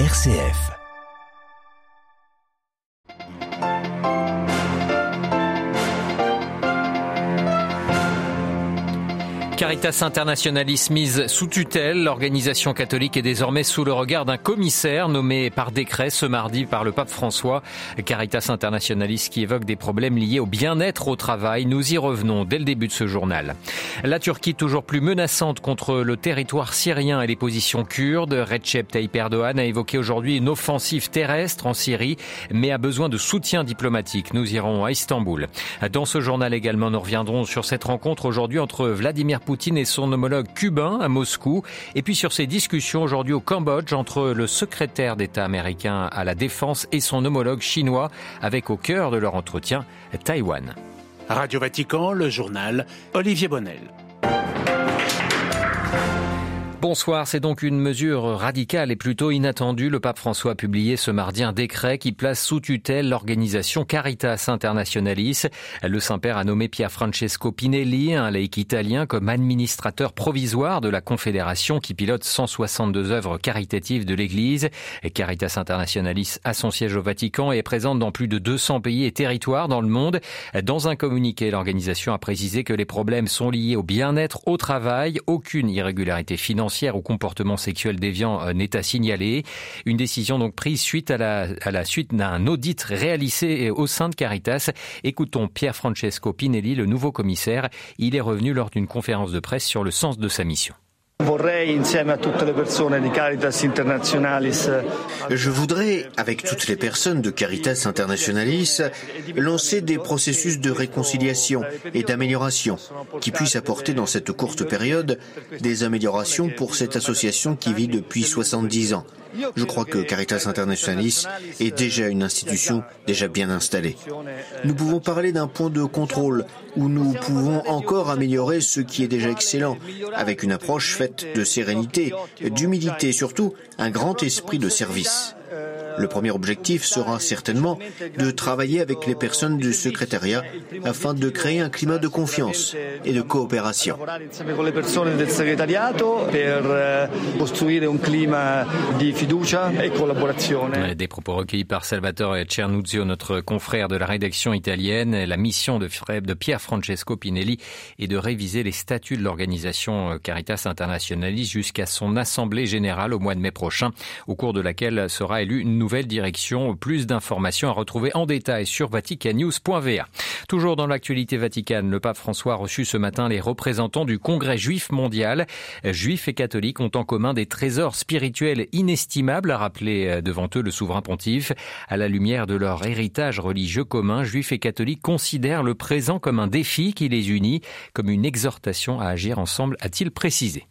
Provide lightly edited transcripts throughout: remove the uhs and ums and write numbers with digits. RCF. Caritas Internationalis mise sous tutelle. L'organisation catholique est désormais sous le regard d'un commissaire nommé par décret ce mardi par le pape François. Caritas Internationalis qui évoque des problèmes liés au bien-être au travail. Nous y revenons dès le début de ce journal. La Turquie toujours plus menaçante contre le territoire syrien et les positions kurdes. Recep Tayyip Erdogan a évoqué aujourd'hui une offensive terrestre en Syrie, mais a besoin de soutien diplomatique. Nous irons à Istanbul. Dans ce journal également, nous reviendrons sur cette rencontre aujourd'hui entre Vladimir Poutine et son homologue cubain à Moscou. Et puis sur ces discussions aujourd'hui au Cambodge entre le secrétaire d'État américain à la Défense et son homologue chinois, avec au cœur de leur entretien Taïwan. Radio Vatican, le journal, Olivier Bonnel. Bonsoir, c'est donc une mesure radicale et plutôt inattendue. Le pape François a publié ce mardi un décret qui place sous tutelle l'organisation Caritas Internationalis. Le Saint-Père a nommé Pierre Francesco Pinelli, un laïc italien, comme administrateur provisoire de la Confédération qui pilote 162 œuvres caritatives de l'Église. Caritas Internationalis a son siège au Vatican et est présente dans plus de 200 pays et territoires dans le monde. Dans un communiqué, l'organisation a précisé que les problèmes sont liés au bien-être au travail, aucune irrégularité financière au comportement sexuel déviant n'est à signaler. Une décision donc prise suite à la suite d'un audit réalisé au sein de Caritas. Écoutons Pierre Francesco Pinelli, le nouveau commissaire. Il est revenu lors d'une conférence de presse sur le sens de sa mission. Je voudrais, avec toutes les personnes de Caritas Internationalis, lancer des processus de réconciliation et d'amélioration qui puissent apporter dans cette courte période des améliorations pour cette association qui vit depuis 70 ans. Je crois que Caritas Internationalis est déjà une institution déjà bien installée. Nous pouvons parler d'un point de contrôle où nous pouvons encore améliorer ce qui est déjà excellent, avec une approche faite de sérénité, d'humilité et surtout un grand esprit de service. Le premier objectif sera certainement de travailler avec les personnes du secrétariat afin de créer un climat de confiance et de coopération. Des propos recueillis par Salvatore Cernuzio, notre confrère de la rédaction italienne. La mission de Pierre Francesco Pinelli est de réviser les statuts de l'organisation Caritas Internationalis jusqu'à son assemblée générale au mois de mai prochain, au cours de laquelle sera élue une nouvelle direction. Plus d'informations à retrouver en détail sur vaticannews.va. Toujours dans l'actualité vaticane, le pape François a reçu ce matin les représentants du Congrès juif mondial. Juifs et catholiques ont en commun des trésors spirituels inestimables, a rappelé devant eux le souverain pontife. À la lumière de leur héritage religieux commun, juifs et catholiques considèrent le présent comme un défi qui les unit, comme une exhortation à agir ensemble, a-t-il précisé.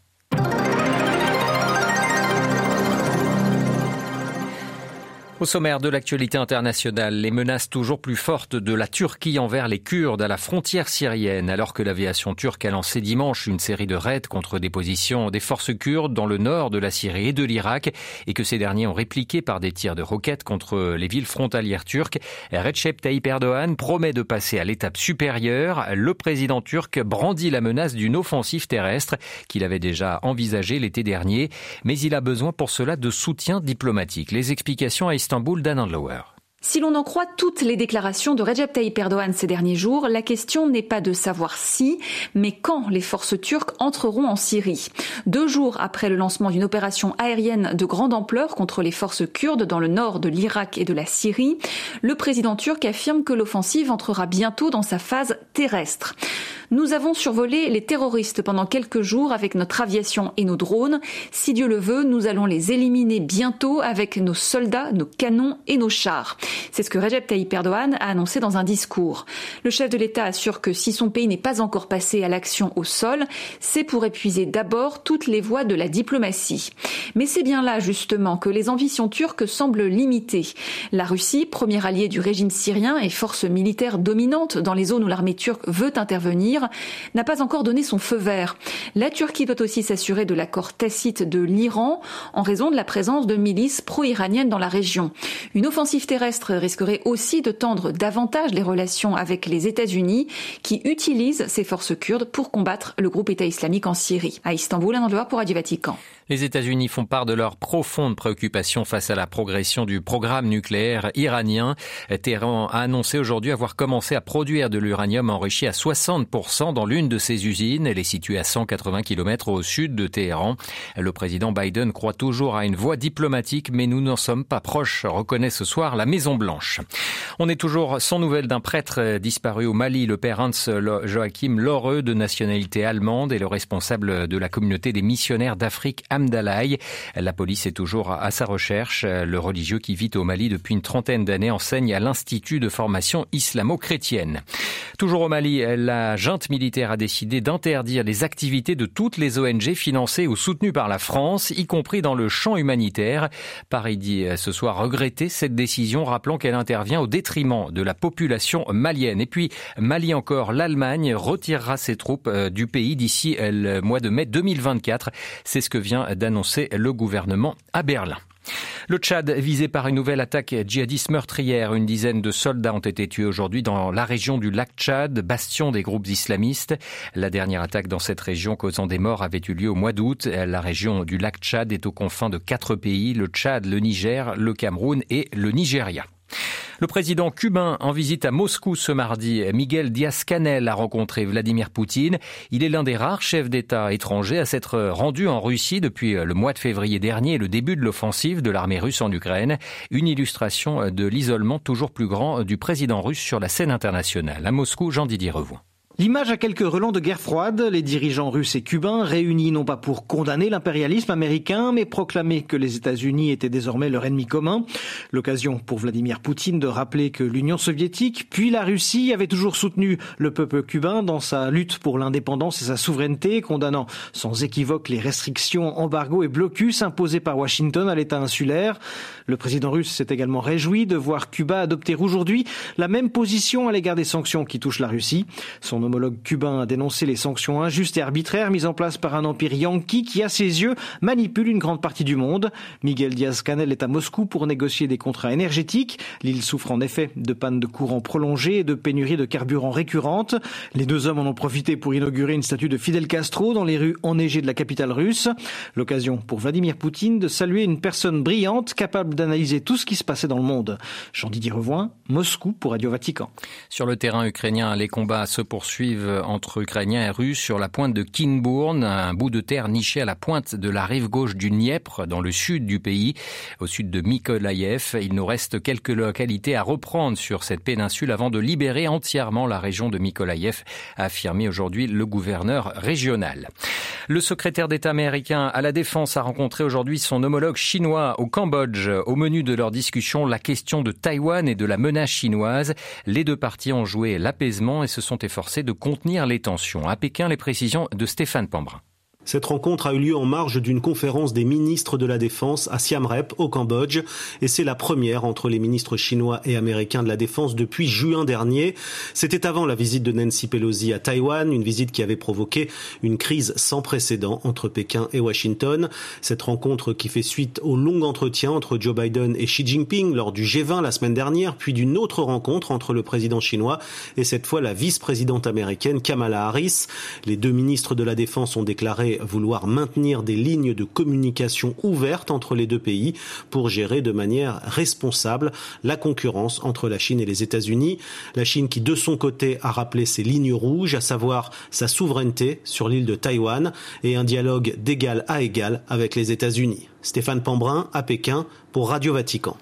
Au sommaire de l'actualité internationale, les menaces toujours plus fortes de la Turquie envers les Kurdes à la frontière syrienne, alors que l'aviation turque a lancé dimanche une série de raids contre des positions des forces kurdes dans le nord de la Syrie et de l'Irak, et que ces derniers ont répliqué par des tirs de roquettes contre les villes frontalières turques. Recep Tayyip Erdogan promet de passer à l'étape supérieure. Le président turc brandit la menace d'une offensive terrestre qu'il avait déjà envisagée l'été dernier, mais il a besoin pour cela de soutien diplomatique. Les explications à Istanbul, Dan Lower. Si l'on en croit toutes les déclarations de Recep Tayyip Erdogan ces derniers jours, la question n'est pas de savoir si, mais quand les forces turques entreront en Syrie. 2 jours après le lancement d'une opération aérienne de grande ampleur contre les forces kurdes dans le nord de l'Irak et de la Syrie, le président turc affirme que l'offensive entrera bientôt dans sa phase terrestre. Nous avons survolé les terroristes pendant quelques jours avec notre aviation et nos drones. Si Dieu le veut, nous allons les éliminer bientôt avec nos soldats, nos canons et nos chars. C'est ce que Recep Tayyip Erdogan a annoncé dans un discours. Le chef de l'État assure que si son pays n'est pas encore passé à l'action au sol, c'est pour épuiser d'abord toutes les voies de la diplomatie. Mais c'est bien là, justement, que les ambitions turques semblent limitées. La Russie, premier allié du régime syrien et force militaire dominante dans les zones où l'armée turque veut intervenir, n'a pas encore donné son feu vert. La Turquie doit aussi s'assurer de l'accord tacite de l'Iran en raison de la présence de milices pro-iraniennes dans la région. Une offensive terrestre risquerait aussi de tendre davantage les relations avec les États-Unis qui utilisent ces forces kurdes pour combattre le groupe État islamique en Syrie. À Istanbul, un endroit pour Radio Vatican. Les États-Unis font part de leur profonde préoccupation face à la progression du programme nucléaire iranien. Téhéran a annoncé aujourd'hui avoir commencé à produire de l'uranium enrichi à 60% dans l'une de ses usines. Elle est située à 180 km au sud de Téhéran. Le président Biden croit toujours à une voie diplomatique, mais nous n'en sommes pas proches, reconnaît ce soir la Maison-Blanche. On est toujours sans nouvelles d'un prêtre disparu au Mali, le père Hans Joachim Loreux, de nationalité allemande, et le responsable de la communauté des missionnaires d'Afrique, Hamdalaye. La police est toujours à sa recherche. Le religieux qui vit au Mali depuis une trentaine d'années enseigne à l'Institut de formation islamo-chrétienne. Toujours au Mali, la junte militaire a décidé d'interdire les activités de toutes les ONG financées ou soutenues par la France, y compris dans le champ humanitaire. Paris dit ce soir regretter cette décision, rappelant qu'elle intervient au détriment de la population malienne. Et puis, Mali encore, l'Allemagne retirera ses troupes du pays d'ici le mois de mai 2024. C'est ce que vient d'annoncer le gouvernement à Berlin. Le Tchad visé par une nouvelle attaque djihadiste meurtrière. Une dizaine de soldats ont été tués aujourd'hui dans la région du lac Tchad, bastion des groupes islamistes. La dernière attaque dans cette région causant des morts avait eu lieu au mois d'août. La région du lac Tchad est aux confins de 4 pays, le Tchad, le Niger, le Cameroun et le Nigeria. Le président cubain en visite à Moscou ce mardi, Miguel Diaz-Canel, a rencontré Vladimir Poutine. Il est l'un des rares chefs d'État étrangers à s'être rendu en Russie depuis le mois de février dernier et le début de l'offensive de l'armée russe en Ukraine. Une illustration de l'isolement toujours plus grand du président russe sur la scène internationale. À Moscou, Jean-Didier Revoy. L'image à quelques relents de guerre froide, les dirigeants russes et cubains réunis non pas pour condamner l'impérialisme américain, mais proclamer que les États-Unis étaient désormais leur ennemi commun. L'occasion pour Vladimir Poutine de rappeler que l'Union soviétique, puis la Russie, avaient toujours soutenu le peuple cubain dans sa lutte pour l'indépendance et sa souveraineté, condamnant sans équivoque les restrictions, embargos et blocus imposés par Washington à l'État insulaire. Le président russe s'est également réjoui de voir Cuba adopter aujourd'hui la même position à l'égard des sanctions qui touchent la Russie. Son homologue cubain a dénoncé les sanctions injustes et arbitraires mises en place par un empire yankee qui, à ses yeux, manipule une grande partie du monde. Miguel Diaz-Canel est à Moscou pour négocier des contrats énergétiques. L'île souffre en effet de pannes de courant prolongées et de pénuries de carburant récurrentes. Les deux hommes en ont profité pour inaugurer une statue de Fidel Castro dans les rues enneigées de la capitale russe. L'occasion pour Vladimir Poutine de saluer une personne brillante, capable d'analyser tout ce qui se passait dans le monde. Jean-Didier Revoy, Moscou pour Radio Vatican. Sur le terrain ukrainien, les combats se poursuivent entre Ukrainiens et Russes sur la pointe de Kinbourn, un bout de terre niché à la pointe de la rive gauche du Niépre, dans le sud du pays, au sud de Mykolaïev. Il nous reste quelques localités à reprendre sur cette péninsule avant de libérer entièrement la région de Mykolaïev, a affirmé aujourd'hui le gouverneur régional. Le secrétaire d'État américain à la Défense a rencontré aujourd'hui son homologue chinois au Cambodge. Au menu de leur discussion, la question de Taïwan et de la menace chinoise. Les deux parties ont joué l'apaisement et se sont efforcées de contenir les tensions. À Pékin, les précisions de Stéphane Pambrin. Cette rencontre a eu lieu en marge d'une conférence des ministres de la Défense à Siem Reap, au Cambodge, et c'est la première entre les ministres chinois et américains de la Défense depuis juin dernier. C'était avant la visite de Nancy Pelosi à Taïwan, une visite qui avait provoqué une crise sans précédent entre Pékin et Washington. Cette rencontre qui fait suite au long entretien entre Joe Biden et Xi Jinping lors du G20 la semaine dernière, puis d'une autre rencontre entre le président chinois et cette fois la vice-présidente américaine Kamala Harris. Les deux ministres de la Défense ont déclaré vouloir maintenir des lignes de communication ouvertes entre les deux pays pour gérer de manière responsable la concurrence entre la Chine et les États-Unis. La Chine qui, de son côté, a rappelé ses lignes rouges, à savoir sa souveraineté sur l'île de Taïwan et un dialogue d'égal à égal avec les États-Unis. Stéphane Pambrin à Pékin pour Radio Vatican.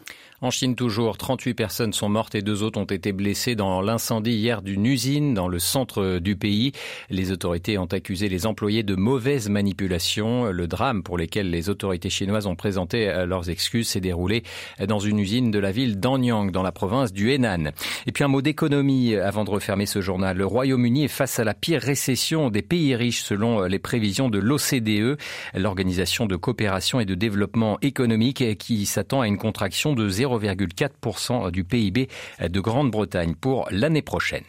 En Chine toujours, 38 personnes sont mortes et 2 autres ont été blessées dans l'incendie hier d'une usine dans le centre du pays. Les autorités ont accusé les employés de mauvaise manipulation. Le drame pour lequel les autorités chinoises ont présenté leurs excuses s'est déroulé dans une usine de la ville d'Anyang, dans la province du Henan. Et puis un mot d'économie avant de refermer ce journal. Le Royaume-Uni est face à la pire récession des pays riches selon les prévisions de l'OCDE, l'Organisation de coopération et de développement économique, qui s'attend à une contraction de 0,4% du PIB de Grande-Bretagne pour l'année prochaine.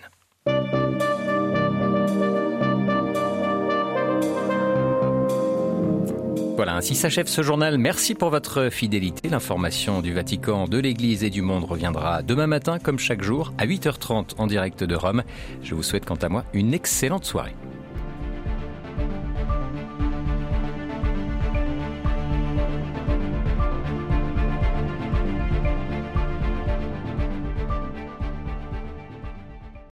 Voilà, ainsi s'achève ce journal. Merci pour votre fidélité. L'information du Vatican, de l'Église et du monde reviendra demain matin, comme chaque jour, à 8h30 en direct de Rome. Je vous souhaite quant à moi une excellente soirée.